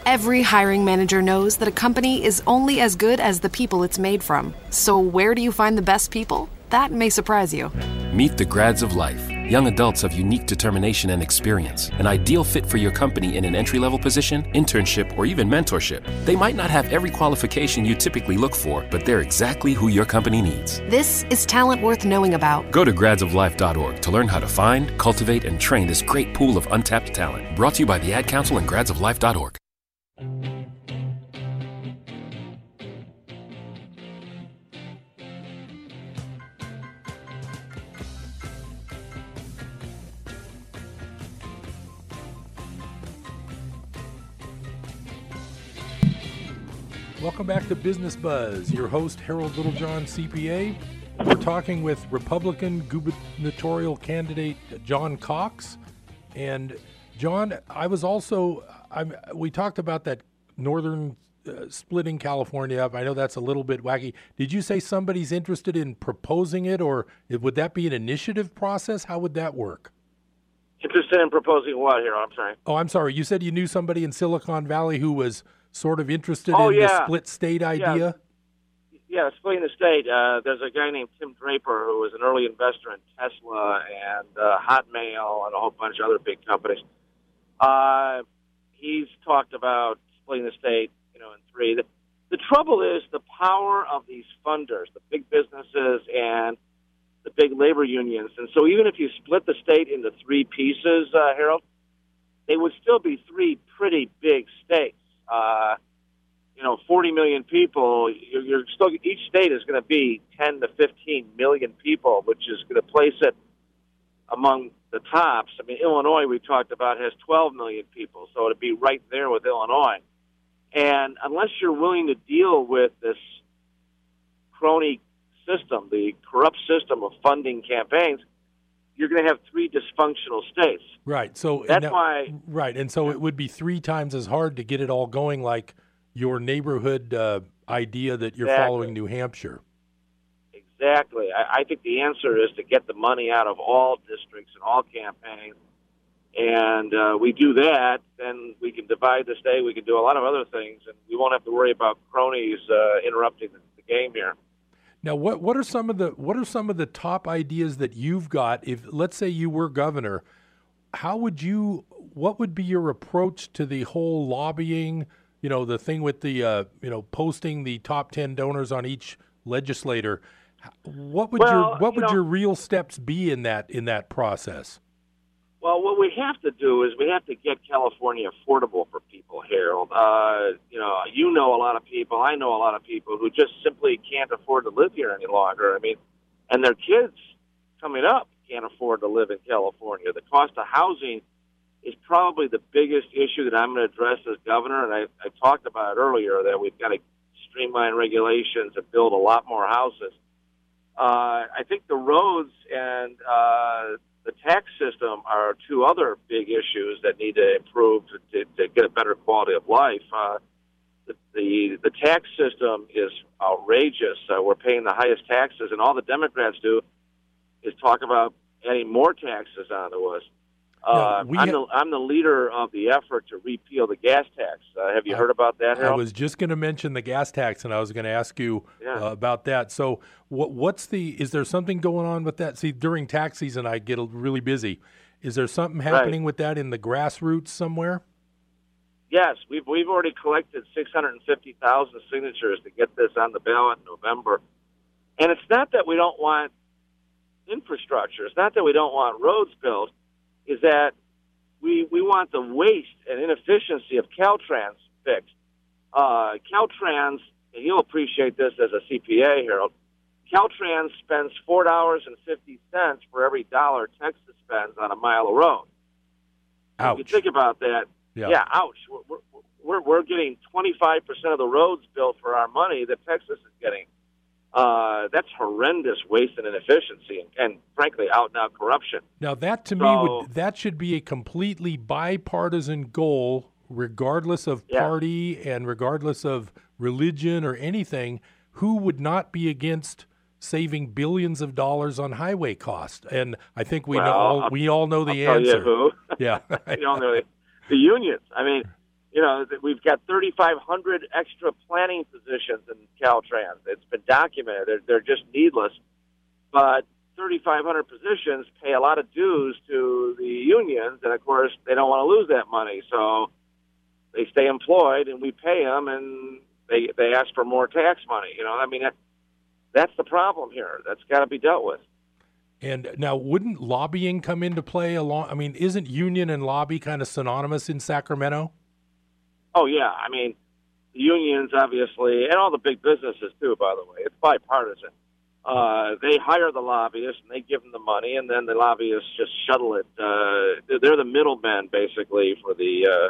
Every hiring manager knows that a company is only as good as the people it's made from. So where do you find the best people? That may surprise you. Meet the grads of life, young adults of unique determination and experience, an ideal fit for your company in an entry-level position, internship, or even mentorship. They might not have every qualification you typically look for, but they're exactly who your company needs. This is talent worth knowing about. Go to gradsoflife.org to learn how to find, cultivate, and train this great pool of untapped talent. Brought to you by the Ad Council and gradsoflife.org. Welcome back to Business Buzz. Your host, Harold Littlejohn, CPA. We're talking with Republican gubernatorial candidate John Cox. And John, we talked about that Northern splitting California up? I know that's a little bit wacky. Did you say somebody's interested in proposing it, or would that be an initiative process? How would that work? Interested in proposing what here? I'm sorry. Oh, I'm sorry. You said you knew somebody in Silicon Valley who was sort of interested in the split state idea? Yeah, splitting the state. There's a guy named Tim Draper who was an early investor in Tesla and Hotmail and a whole bunch of other big companies. He's talked about splitting the state, in three. The trouble is the power of these funders, the big businesses and the big labor unions. And so even if you split the state into three pieces, Harold, they would still be three pretty big states. 40 million people, you're still, each state is going to be 10 to 15 million people, which is going to place it among the tops. I mean, Illinois, we talked about, has 12 million people, so it would be right there with Illinois. And unless you're willing to deal with this crony system, the corrupt system of funding campaigns, you're going to have three dysfunctional states. Right. So that's why. Right. And so it would be three times as hard to get it all going, like your neighborhood idea that you're following New Hampshire. Exactly. I think the answer is to get the money out of all districts and all campaigns. And we do that, then we can divide the state. We can do a lot of other things, and we won't have to worry about cronies interrupting the game here. Now, what are some of the top ideas that you've got? If, let's say, you were governor, what would be your approach to the whole lobbying? The thing with the posting the top 10 donors on each legislator. What would your real steps be in that process? Well, what we have to do is we have to get California affordable for people, Harold. A lot of people. I know a lot of people who just simply can't afford to live here any longer. I mean, and their kids coming up can't afford to live in California. The cost of housing is probably the biggest issue that I'm going to address as governor, and I talked about it earlier, that we've got to streamline regulations and build a lot more houses. I think the roads and the tax system are two other big issues that need to improve to get a better quality of life. The tax system is outrageous. We're paying the highest taxes, and all the Democrats do is talk about adding more taxes onto us. I'm the leader of the effort to repeal the gas tax. Have you heard about that, Harold? I was just going to mention the gas tax, and I was going to ask you about that. So is there something going on with that? See, during tax season, I get really busy. Is there something happening with that in the grassroots somewhere? Yes, we've already collected 650,000 signatures to get this on the ballot in November. And it's not that we don't want infrastructure. It's not that we don't want roads built. Is that we want the waste and inefficiency of Caltrans fixed. Caltrans, and you'll appreciate this as a CPA, Harold, Caltrans spends $4.50 for every dollar Texas spends on a mile of road. Ouch. If you think about that, ouch. We're getting 25% of the roads built for our money that Texas is getting. That's horrendous waste and inefficiency and frankly, out-and-out corruption. Now, that that should be a completely bipartisan goal, regardless of party and regardless of religion or anything. Who would not be against saving billions of dollars on highway costs? And I think we all know the answer. Who? Yeah. We all know the unions. I mean, we've got 3,500 extra planning positions in Caltrans. It's been documented. They're just needless. But 3,500 positions pay a lot of dues to the unions, and, of course, they don't want to lose that money. So they stay employed, and we pay them, and they ask for more tax money. That's the problem here. That's got to be dealt with. And now, wouldn't lobbying come into play along? I mean, isn't union and lobby kind of synonymous in Sacramento? Oh, yeah. I mean, the unions, obviously, and all the big businesses, too, by the way. It's bipartisan. They hire the lobbyists, and they give them the money, and then the lobbyists just shuttle it. They're the middlemen, basically, for the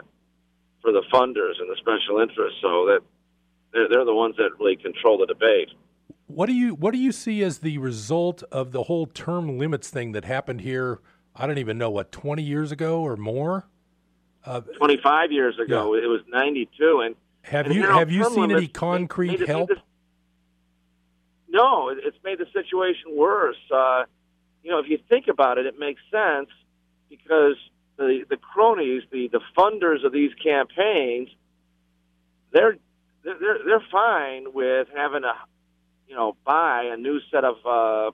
funders and the special interests, so that they're the ones that really control the debate. What do you see as the result of the whole term limits thing that happened here, I don't even know, 20 years ago or more? 25 years ago, it was 92, and Have you seen any concrete help? No, it's made the situation worse. If you think about it, it makes sense because the cronies, the funders of these campaigns, they're fine with having to, buy a new set of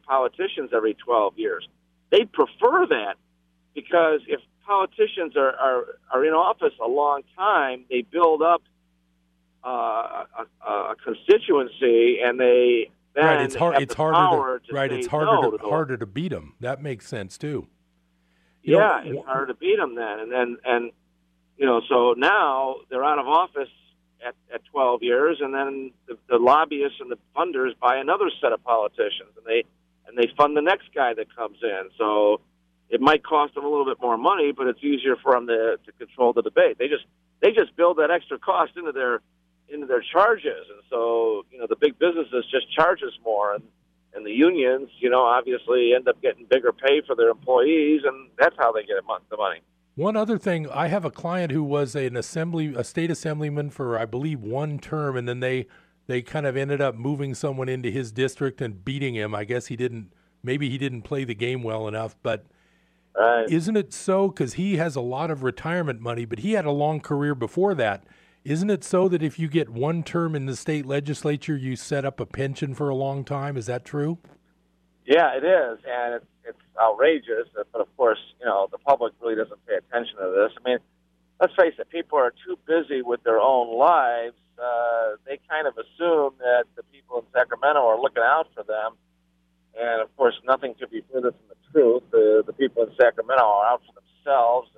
politicians every 12 years. They prefer that because if politicians are in office a long time, they build up a constituency and they. Right, it's harder to beat them. That makes sense too. It's harder to beat them then, and so now they're out of office at 12 years, and then the lobbyists and the funders buy another set of politicians, and they fund the next guy that comes in. So it might cost them a little bit more money, but it's easier for them to control the debate. They just build that extra cost into their charges, and so the big businesses just charge us more, and the unions obviously end up getting bigger pay for their employees, and that's how they get the money. One other thing, I have a client who was a state assemblyman for I believe one term, and then they kind of ended up moving someone into his district and beating him. I guess he didn't play the game well enough, but isn't it so? Because he has a lot of retirement money, but he had a long career before that. Isn't it so that if you get one term in the state legislature, you set up a pension for a long time? Is that true? Yeah, it is, and it's outrageous. But, of course, the public really doesn't pay attention to this. I mean, let's face it, people are too busy with their own lives. They kind of assume that the people in Sacramento are looking out for them. And, of course, nothing could be further from the truth. The people in Sacramento are out for themselves.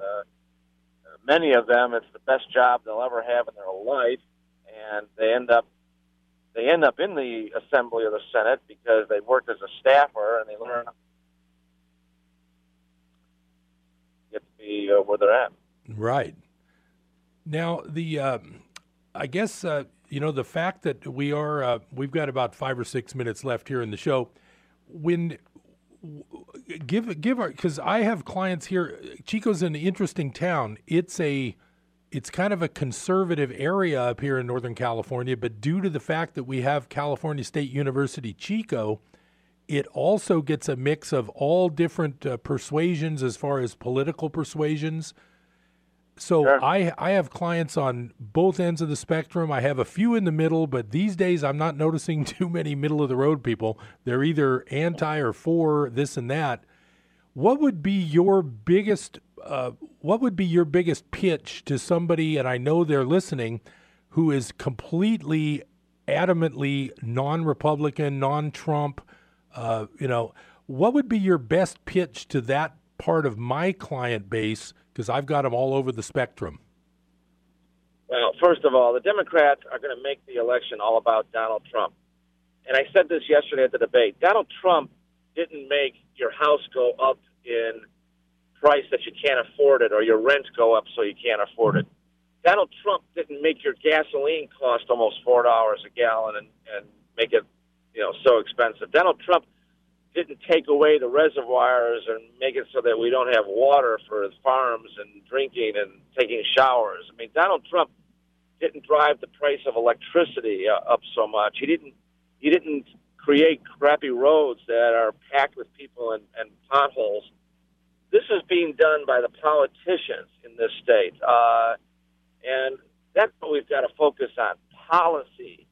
Many of them, it's the best job they'll ever have in their life, and they end up in the Assembly or the Senate because they worked as a staffer and they learn to get to be where they're at. Right. Now, the fact that we've got about 5 or 6 minutes left here in the show. Because I have clients here. Chico's an interesting town. It's kind of a conservative area up here in Northern California, but due to the fact that we have California State University Chico, it also gets a mix of all different persuasions as far as political persuasions. So sure. I have clients on both ends of the spectrum. I have a few in the middle, but these days I'm not noticing too many middle-of-the-road people. They're either anti or for this and that. What would be your biggest pitch to somebody, and I know they're listening, who is completely, adamantly non-Republican, non-Trump? What would be your best pitch to that part of my client base? Because I've got them all over the spectrum. Well, first of all, the Democrats are going to make the election all about Donald Trump. And I said this yesterday at the debate. Donald Trump didn't make your house go up in price that you can't afford it or your rent go up so you can't afford it. Donald Trump didn't make your gasoline cost almost $4 a gallon and make it so expensive. Donald Trump didn't take away the reservoirs and make it so that we don't have water for farms and drinking and taking showers. I mean, Donald Trump didn't drive the price of electricity up so much. He didn't create crappy roads that are packed with people and potholes. This is being done by the politicians in this state. And that's what we've got to focus on, policy.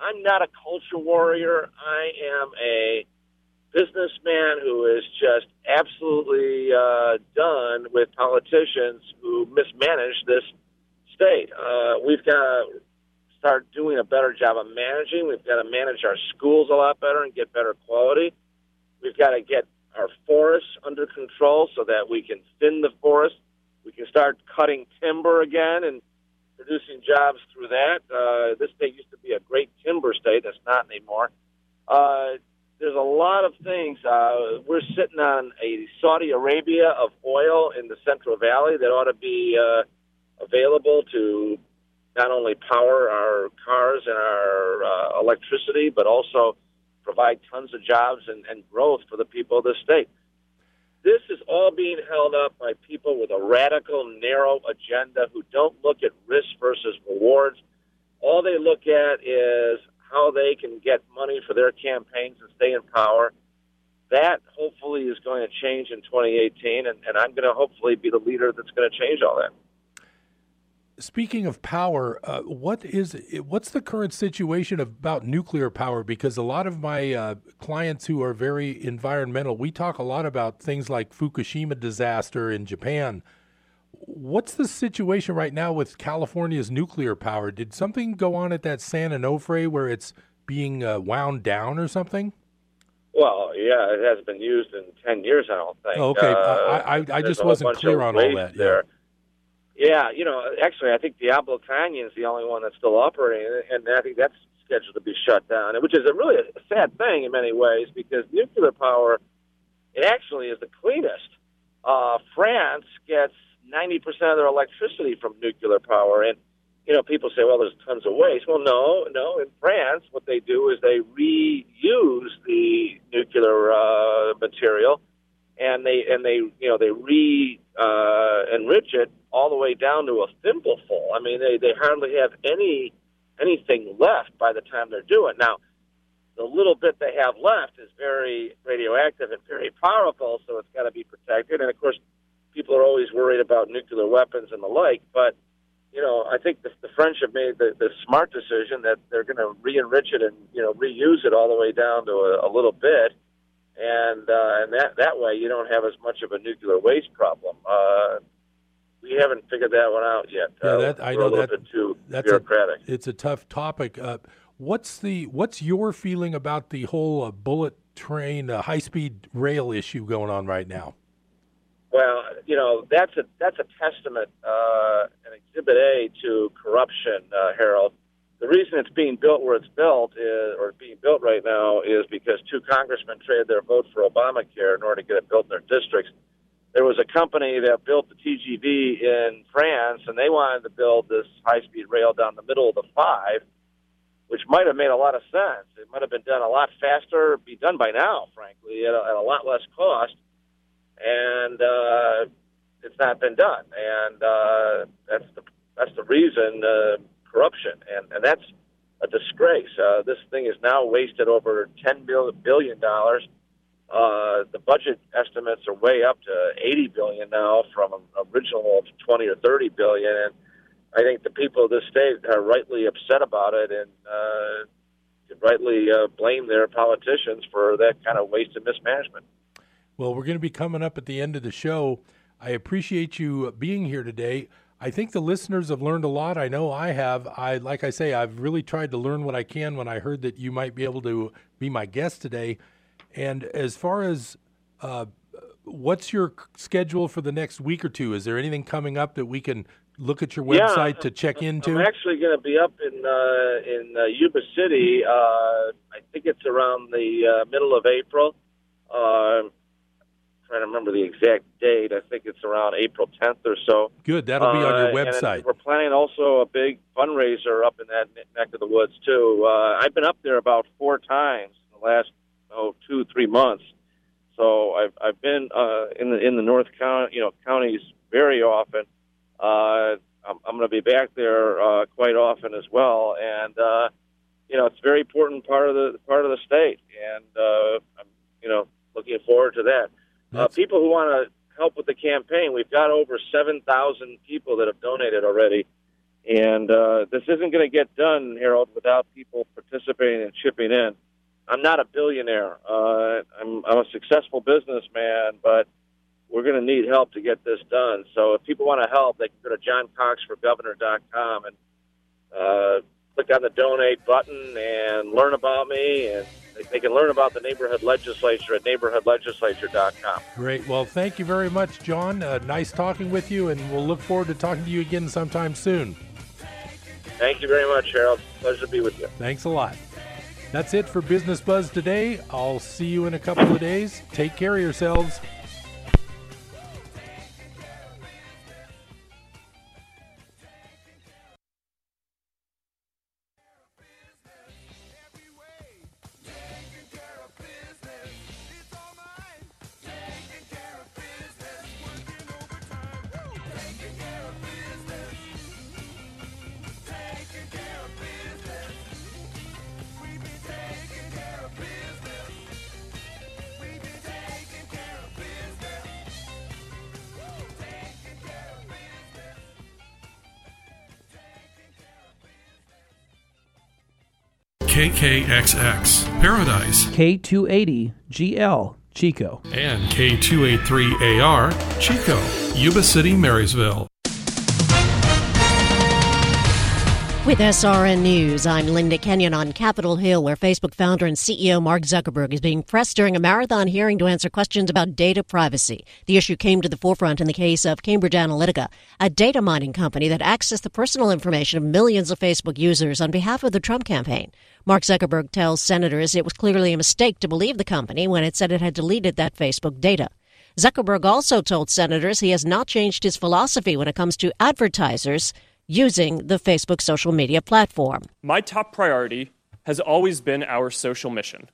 I'm not a culture warrior. I am a businessman who is just absolutely done with politicians who mismanage this state. We've got to start doing a better job of managing. We've got to manage our schools a lot better and get better quality. We've got to get our forests under control so that we can thin the forest. We can start cutting timber again and producing jobs through that. This state used to be a great timber state. That's not anymore. There's a lot of things. We're sitting on a Saudi Arabia of oil in the Central Valley that ought to be available to not only power our cars and our electricity, but also provide tons of jobs and growth for the people of the state. This is all being held up by people with a radical, narrow agenda who don't look at risk versus rewards. All they look at is how they can get money for their campaigns and stay in power. That hopefully is going to change in 2018, and I'm going to hopefully be the leader that's going to change all that. Speaking of power, what's the current situation about nuclear power? Because a lot of my clients who are very environmental, we talk a lot about things like Fukushima disaster in Japan. What's the situation right now with California's nuclear power? Did something go on at that San Onofre where it's being wound down or something? Well, yeah, it hasn't been used in 10 years, I don't think. Okay, I just wasn't clear on all that. Yeah. Yeah, you know, actually, I think Diablo Canyon is the only one that's still operating, and I think that's scheduled to be shut down, which is a really sad thing in many ways because nuclear power, it actually is the cleanest. France gets 90% of their electricity from nuclear power, and, you know, people say, well, there's tons of waste. Well, no. In France, what they do is they reuse the nuclear material, and they enrich it all the way down to a thimbleful. I mean, they hardly have anything left by the time they're due it. Now, the little bit they have left is very radioactive and very powerful, so it's got to be protected. And, of course, people are always worried about nuclear weapons and the like. But, you know, I think the French have made the smart decision that they're going to re-enrich it and, you know, reuse it all the way down to a little bit. And that way you don't have as much of a nuclear waste problem. We haven't figured that one out yet. Yeah, that's bureaucratic. It's a tough topic. What's your feeling about the whole bullet train, high-speed rail issue going on right now? Well, you know, that's a testament, an Exhibit A to corruption, Harold. The reason it's being built where it's built is right now is because two congressmen traded their vote for Obamacare in order to get it built in their districts. There was a company that built the TGV in France, and they wanted to build this high-speed rail down the middle of the 5, which might have made a lot of sense. It might have been done a lot faster, be done by now, frankly, at a lot less cost, and it's not been done. And that's the reason, corruption, and that's a disgrace. This thing is now wasted over $10 billion. The budget estimates are way up to $80 billion now from an original of $20 or $30 billion. And I think the people of this state are rightly upset about it and can rightly blame their politicians for that kind of waste and mismanagement. Well, we're going to be coming up at the end of the show. I appreciate you being here today. I think the listeners have learned a lot. I know I have. Like I say, I've really tried to learn what I can when I heard that you might be able to be my guest today. And as far as what's your schedule for the next week or two? Is there anything coming up that we can look at your website to check into? I'm actually going to be up in Yuba City. I think it's around the middle of April. I'm trying to remember the exact date. I think it's around April 10th or so. Good. That'll be on your website. And we're planning also a big fundraiser up in that neck of the woods, too. I've been up there about 4 times in the last 2-3 months. So I've been in the North County, counties very often. I'm going to be back there quite often as well, and it's a very important part of the state, and I'm looking forward to that. People who want to help with the campaign, we've got over 7,000 people that have donated already, and this isn't going to get done, Harold, without people participating and chipping in. I'm not a billionaire. I'm a successful businessman, but we're going to need help to get this done. So if people want to help, they can go to johncoxforgovernor.com and click on the donate button and learn about me. And they can learn about the neighborhood legislature at neighborhoodlegislature.com. Great. Well, thank you very much, John. Nice talking with you, and we'll look forward to talking to you again sometime soon. Thank you very much, Harold. Pleasure to be with you. Thanks a lot. That's it for Business Buzz today. I'll see you in a couple of days. Take care of yourselves. KKXX, Paradise, K280GL, Chico, and K283AR, Chico, Yuba City, Marysville. With SRN News, I'm Linda Kenyon on Capitol Hill, where Facebook founder and CEO Mark Zuckerberg is being pressed during a marathon hearing to answer questions about data privacy. The issue came to the forefront in the case of Cambridge Analytica, a data mining company that accessed the personal information of millions of Facebook users on behalf of the Trump campaign. Mark Zuckerberg tells senators it was clearly a mistake to believe the company when it said it had deleted that Facebook data. Zuckerberg also told senators he has not changed his philosophy when it comes to advertisers using the Facebook social media platform. My top priority has always been our social mission.